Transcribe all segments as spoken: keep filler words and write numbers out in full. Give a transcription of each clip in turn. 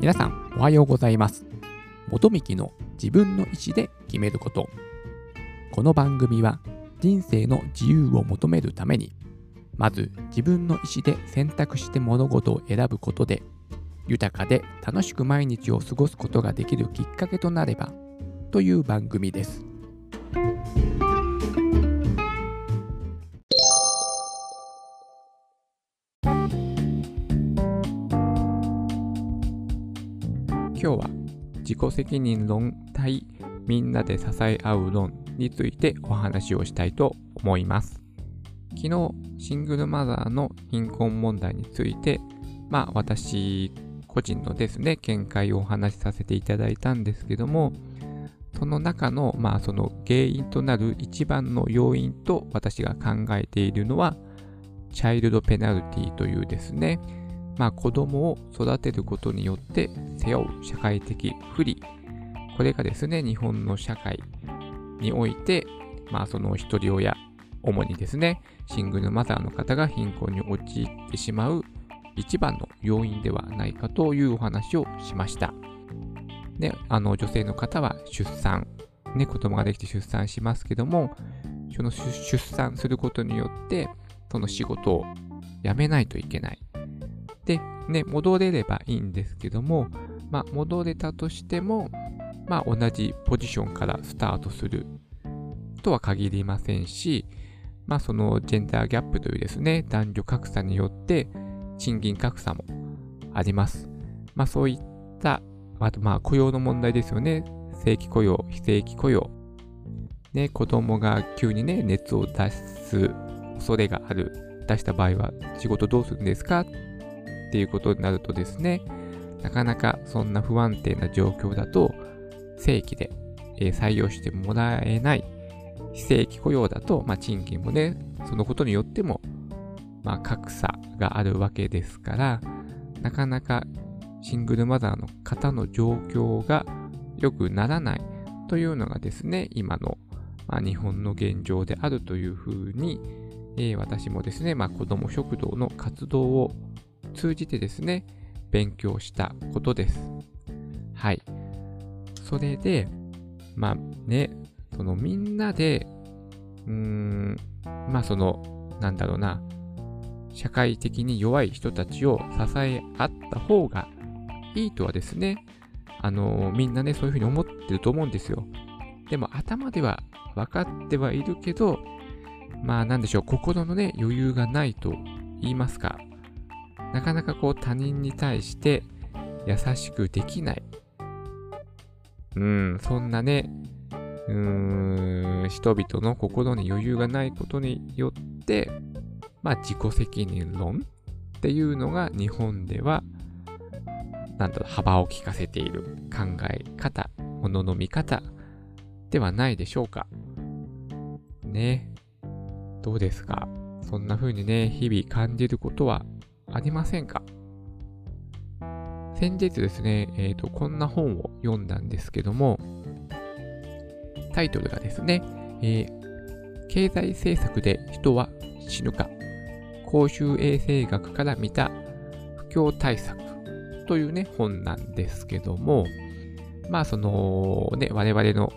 皆さんおはようございます。元幹の自分の意思で決めること。この番組は人生の自由を求めるためにまず自分の意思で選択して物事を選ぶことで豊かで楽しく毎日を過ごすことができるきっかけとなればという番組です。今日は自己責任論対みんなで支え合う論についてお話をしたいと思います。昨日シングルマザーの貧困問題について、まあ私個人のですね見解をお話しさせていただいたんですけども、その中のまあその原因となる一番の要因と私が考えているのはチャイルドペナルティというですね。まあ、子供を育てることによって背負う社会的不利、これがですね日本の社会において、まあ、その一人親、主にですねシングルマザーの方が貧困に陥ってしまう一番の要因ではないかというお話をしました。で、あの女性の方は出産、ね、子供ができて出産しますけども、その出産することによってその仕事を辞めないといけない。でね、戻れればいいんですけども、まあ、戻れたとしても、まあ、同じポジションからスタートするとは限りませんし、まあ、そのジェンダーギャップというですね男女格差によって賃金格差もあります、まあ、そういったあとまあ雇用の問題ですよね。正規雇用、非正規雇用、ね、子供が急にね熱を出す恐れがある、出した場合は仕事どうするんですかっていうことになるとですね、なかなかそんな不安定な状況だと正規で採用してもらえない、非正規雇用だと、まあ、賃金もねそのことによっても、まあ、格差があるわけですから、なかなかシングルマザーの方の状況が良くならないというのがですね今の、まあ、日本の現状であるというふうに、えー、私もですね、まあ、子ども食堂の活動を通じてですね勉強したことです。はい。それでまあねそのみんなでうーんまあそのなんだろうな社会的に弱い人たちを支え合った方がいいとはですねあのみんなねそういうふうに思ってると思うんですよ。でも頭では分かってはいるけど、まあなんでしょう、心のね余裕がないと言いますか、なかなかこう他人に対して優しくできない。うん、そんなね、うーん、人々の心に余裕がないことによって、まあ自己責任論っていうのが日本では、なんだろう、幅を利かせている考え方、ものの見方ではないでしょうか。ね、どうですか。そんな風にね、日々感じることはありませんか。先日ですね、えーと、こんな本を読んだんですけども、タイトルがですね、えー、経済政策で人は死ぬか、公衆衛生学から見た不況対策というね本なんですけども、まあそのね我々の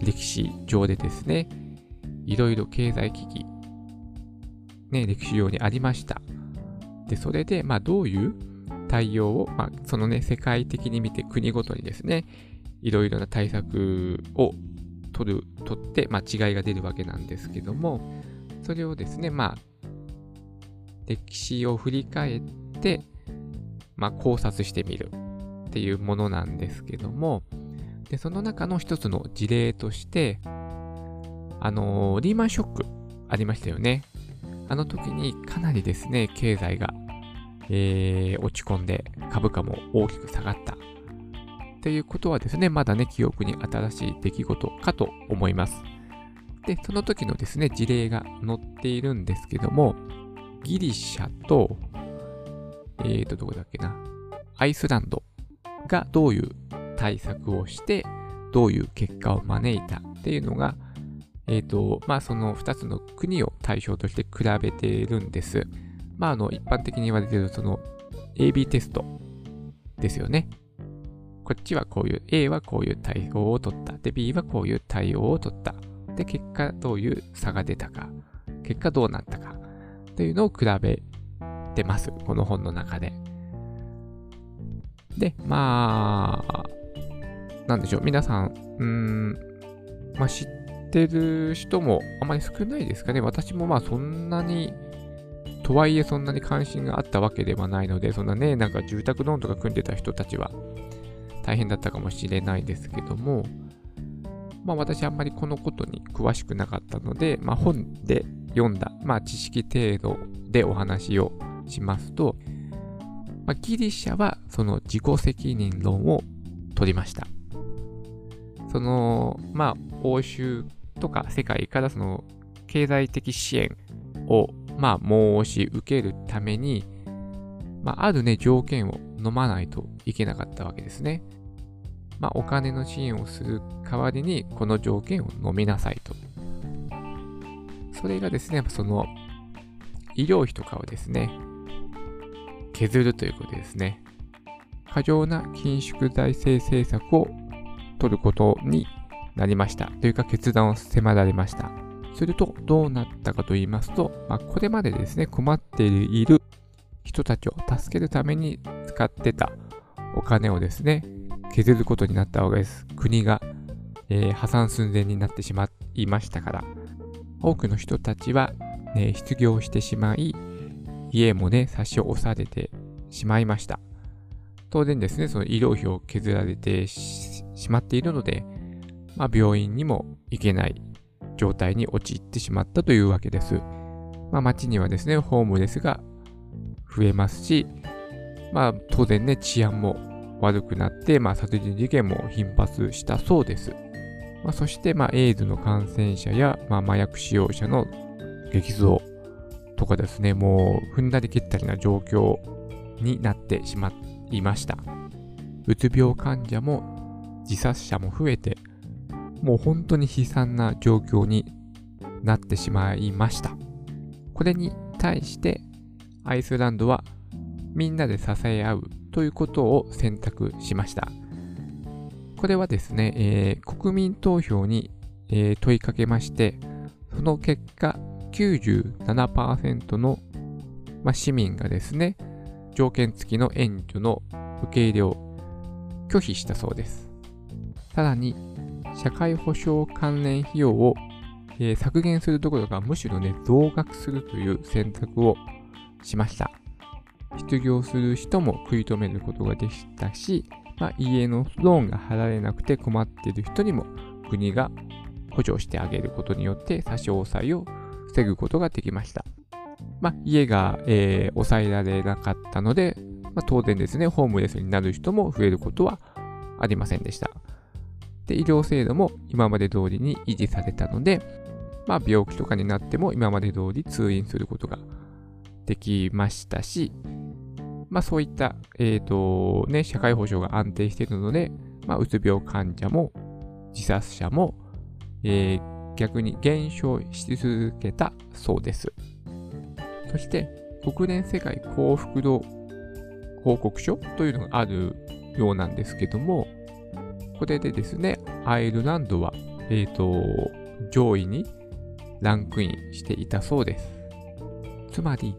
歴史上でですねいろいろ経済危機ね歴史上にありました。でそれで、まあ、どういう対応を、まあ、そのね世界的に見て国ごとにですねいろいろな対策を取る取って、まあ、違いが出るわけなんですけども、それをですねまあ歴史を振り返って、まあ、考察してみるっていうものなんですけども、でその中の一つの事例としてあのー、リーマンショックありましたよね。あの時にかなりですね経済が、えー、落ち込んで株価も大きく下がったということはですねまだね記憶に新しい出来事かと思います。でその時のですね事例が載っているんですけども、ギリシャとえーとどこだっけなアイスランドがどういう対策をしてどういう結果を招いたっていうのがえーとまあ、そのふたつの国を対象として比べているんです。まあ、あの一般的に言われているその エービー テストですよね。こっちはこういう A はこういう対応を取った、で B はこういう対応を取った、で結果どういう差が出たか、結果どうなったかというのを比べてます、この本の中で。で、まあなんでしょう、皆さん、うーん、まあ、知ってる人もあまり少ないですかね。私もまあそんなにとはいえそんなに関心があったわけではないので、そんなね、なんか住宅ローンとか組んでた人たちは大変だったかもしれないですけども、まあ私あんまりこのことに詳しくなかったので、まあ本で読んだ、まあ知識程度でお話をしますと、まあ、ギリシャはその自己責任論を取りました。その、まあ欧州とか世界からその経済的支援をまあ申し受けるために、まあ、あるね条件を飲まないといけなかったわけですね。まあ、お金の支援をする代わりにこの条件を飲みなさいと。それがですね、その医療費とかをですね削るということですね。過剰な緊縮財政政策を取ることになりました。というか決断を迫られました。するとどうなったかと言いますと、まあ、これまでですね困っている人たちを助けるために使ってたお金をですね削ることになったわけです。国が、えー、破産寸前になってしまいましたから、多くの人たちは、ね、失業してしまい、家もね差し押されてしまいました。当然ですね、その医療費を削られて し, しまっているので、まあ、病院にも行けない状態に陥ってしまったというわけです。まあ、街にはですね、ホームレスが増えますし、まあ、当然ね、治安も悪くなって、まあ、殺人事件も頻発したそうです。まあ、そして、まあ、エイズの感染者や、まあ、麻薬使用者の激増とかですね、もう踏んだり蹴ったりな状況になってしまいました。うつ病患者も自殺者も増えて、もう本当に悲惨な状況になってしまいました。これに対してアイスランドはみんなで支え合うということを選択しました。これはですね、えー、国民投票に、えー、問いかけまして、その結果 きゅうじゅうななパーセント の、まあ、市民がですね、条件付きの援助の受け入れを拒否したそうです。さらに社会保障関連費用を、えー、削減するどころかむしろね増額するという選択をしました。失業する人も食い止めることができたし、まあ、家のローンが払えなくて困っている人にも国が補助してあげることによって差し押さえを防ぐことができました。まあ、家が、えー、抑えられなかったので、まあ、当然ですねホームレスになる人も増えることはありませんでした。で、医療制度も今まで通りに維持されたので、まあ、病気とかになっても今まで通り通院することができましたし、まあ、そういった、えーとね、社会保障が安定しているので、まあ、うつ病患者も自殺者も、えー、逆に減少し続けたそうです。そして国連世界幸福度報告書というのがあるようなんですけども、これでですね、アイルランドは、えーと、上位にランクインしていたそうです。つまり、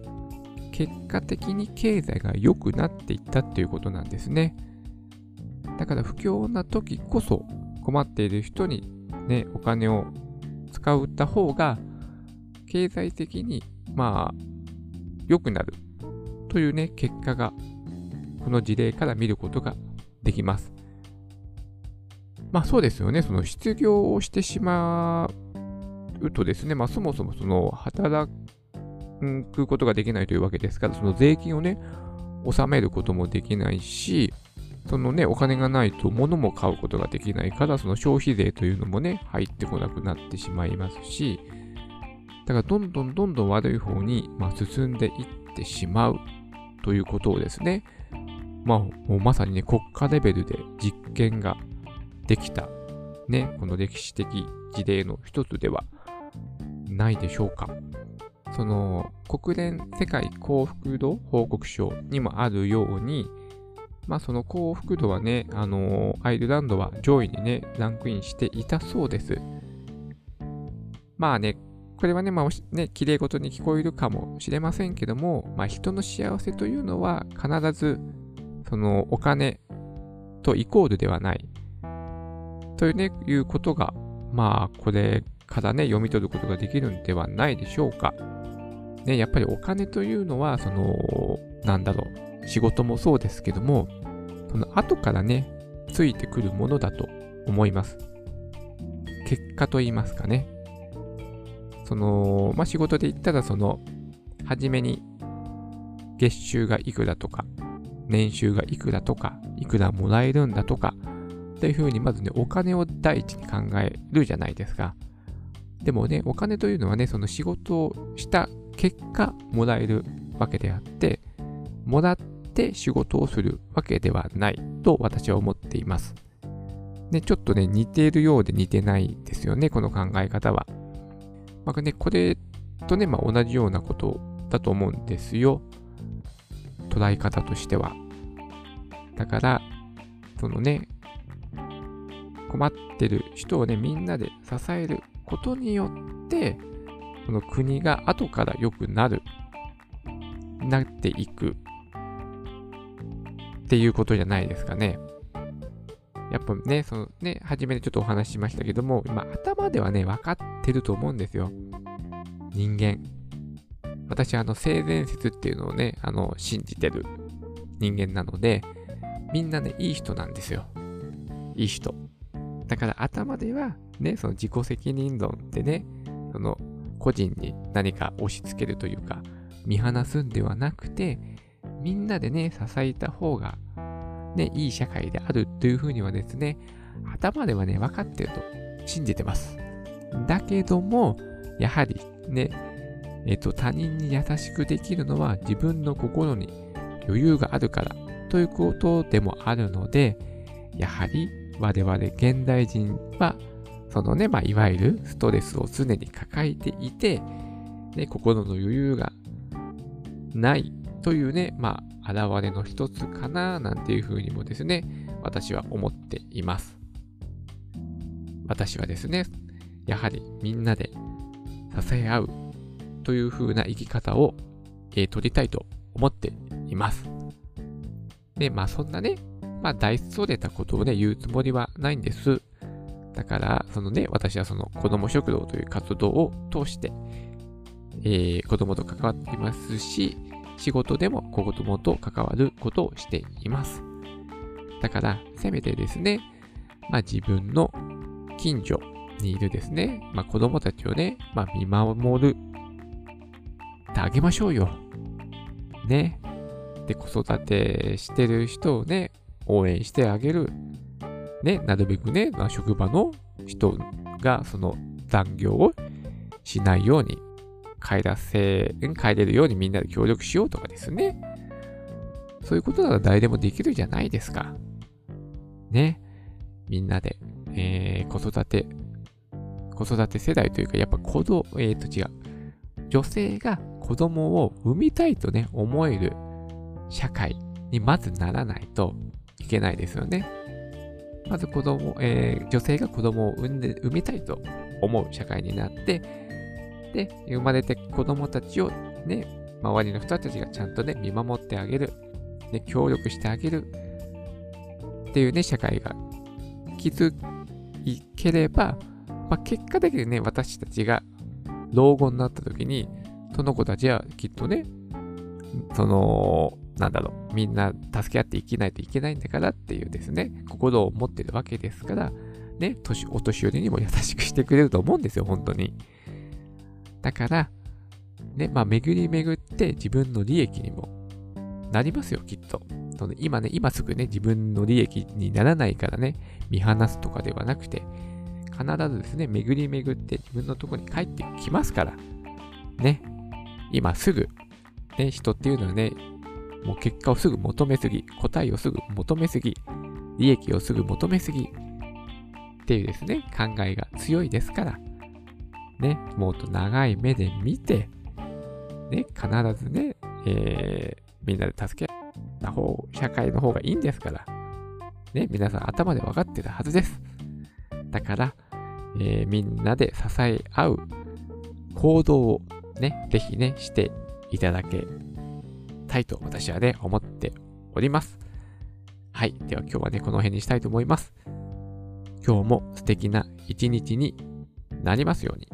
結果的に経済が良くなっていったということなんですね。だから不況な時こそ困っている人に、ね、お金を使った方が経済的にまあ良くなるというね結果がこの事例から見ることができます。まあそうですよね。その失業をしてしまうとですね、まあそもそもその働くことができないというわけですから、その税金をね納めることもできないし、そのねお金がないと物も買うことができないから、その消費税というのもね入ってこなくなってしまいますし、だからどんどんどんどん悪い方にまあ進んでいってしまうということをですね、まあもうまさにね国家レベルで実験ができた、ね、この歴史的事例の一つではないでしょうか。その国連世界幸福度報告書にもあるように、まあその幸福度はね、あのー、アイルランドは上位にね、ランクインしていたそうです。まあね、これはね、まあね、綺麗事に聞こえるかもしれませんけども、まあ人の幸せというのは必ずそのお金とイコールではないというね、いうことが、まあこれからね、読み取ることができるんではないでしょうか。ね、やっぱりお金というのは、その、なんだろう、仕事もそうですけども、その後からね、ついてくるものだと思います。結果と言いますかね。その、まあ、仕事で言ったら、その、初めに、月収がいくらとか、年収がいくらとか、いくらもらえるんだとか、っていうふうに、まずね、お金を第一に考えるじゃないですか。でもね、お金というのはね、その仕事をした結果もらえるわけであって、もらって仕事をするわけではないと私は思っています。で、ちょっとね、似ているようで似てないですよね、この考え方は。まあね、これとね、まあ、同じようなことだと思うんですよ、捉え方としては。だからそのね、困ってる人をね、みんなで支えることによって、この国が後から良くなる、なっていくっていうことじゃないですかね。やっぱね、そのね、初めにちょっとお話ししましたけども、今頭ではね、分かってると思うんですよ、人間。私、あの性善説っていうのをね、あの信じてる人間なので、みんなね、いい人なんですよ、いい人。だから頭ではね、その自己責任論ってね、その個人に何か押し付けるというか、見放すんではなくて、みんなでね、支えた方が、ね、いい社会であるというふうにはですね、頭ではね、分かってると信じてます。だけども、やはりね、えっと、他人に優しくできるのは自分の心に余裕があるからということでもあるので、やはり我々現代人は、そのね、まあ、いわゆるストレスを常に抱えていて、ね、心の余裕がないというね、まあ、現れの一つかな、なんていうふうにもですね、私は思っています。私はですね、やはりみんなで支え合うというふうな生き方を、えー、取りたいと思っています。で、まあ、そんなね、まあ、大それたことをね、言うつもりはないんです。だから、そのね、私はその子ども食堂という活動を通して、えー、子どもと関わっていますし、仕事でも子どもと関わることをしています。だから、せめてですね、まあ自分の近所にいるですね、まあ子どもたちをね、まあ見守るってあげましょうよ。ね。で、子育てしてる人をね、応援してあげる。ね、なるべくね、まあ、職場の人がその残業をしないように、帰らせ、帰れるようにみんなで協力しようとかですね。そういうことなら誰でもできるじゃないですか。ね、みんなで、えー、子育て、子育て世代というか、やっぱ子供、えーと違う、女性が子供を産みたいとね、思える社会にまずならないといけないですよね。まず子供、えー、女性が子供を産んで、産みたいと思う社会になって、で、生まれて子供たちをね、周りの人たちがちゃんとね、見守ってあげる、ね、協力してあげるっていうね、社会が築ければ、まあ、結果的にね、私たちが老後になった時に、その子たちはきっとね、その、なんだろう、みんな助け合って生きないといけないんだからっていうですね、心を持ってるわけですから、ね、年、お年寄りにも優しくしてくれると思うんですよ、本当に。だから、ね、まあ、巡り巡って自分の利益にもなりますよ、きっと。その今ね、今すぐね、自分の利益にならないからね、見放すとかではなくて、必ずですね、巡り巡って自分のところに帰ってきますから、ね、今すぐ、ね、人っていうのはね、もう結果をすぐ求めすぎ、答えをすぐ求めすぎ、利益をすぐ求めすぎっていうですね、考えが強いですから、ね、もっと長い目で見て、ね、必ずね、えー、みんなで助けた方、社会の方がいいんですから。ね、皆さん頭で分かってたはずです。だから、えー、みんなで支え合う行動をね、ぜひね、していただけたいと私はね、思っております。はい。では今日はね、この辺にしたいと思います。今日も素敵な一日になりますように。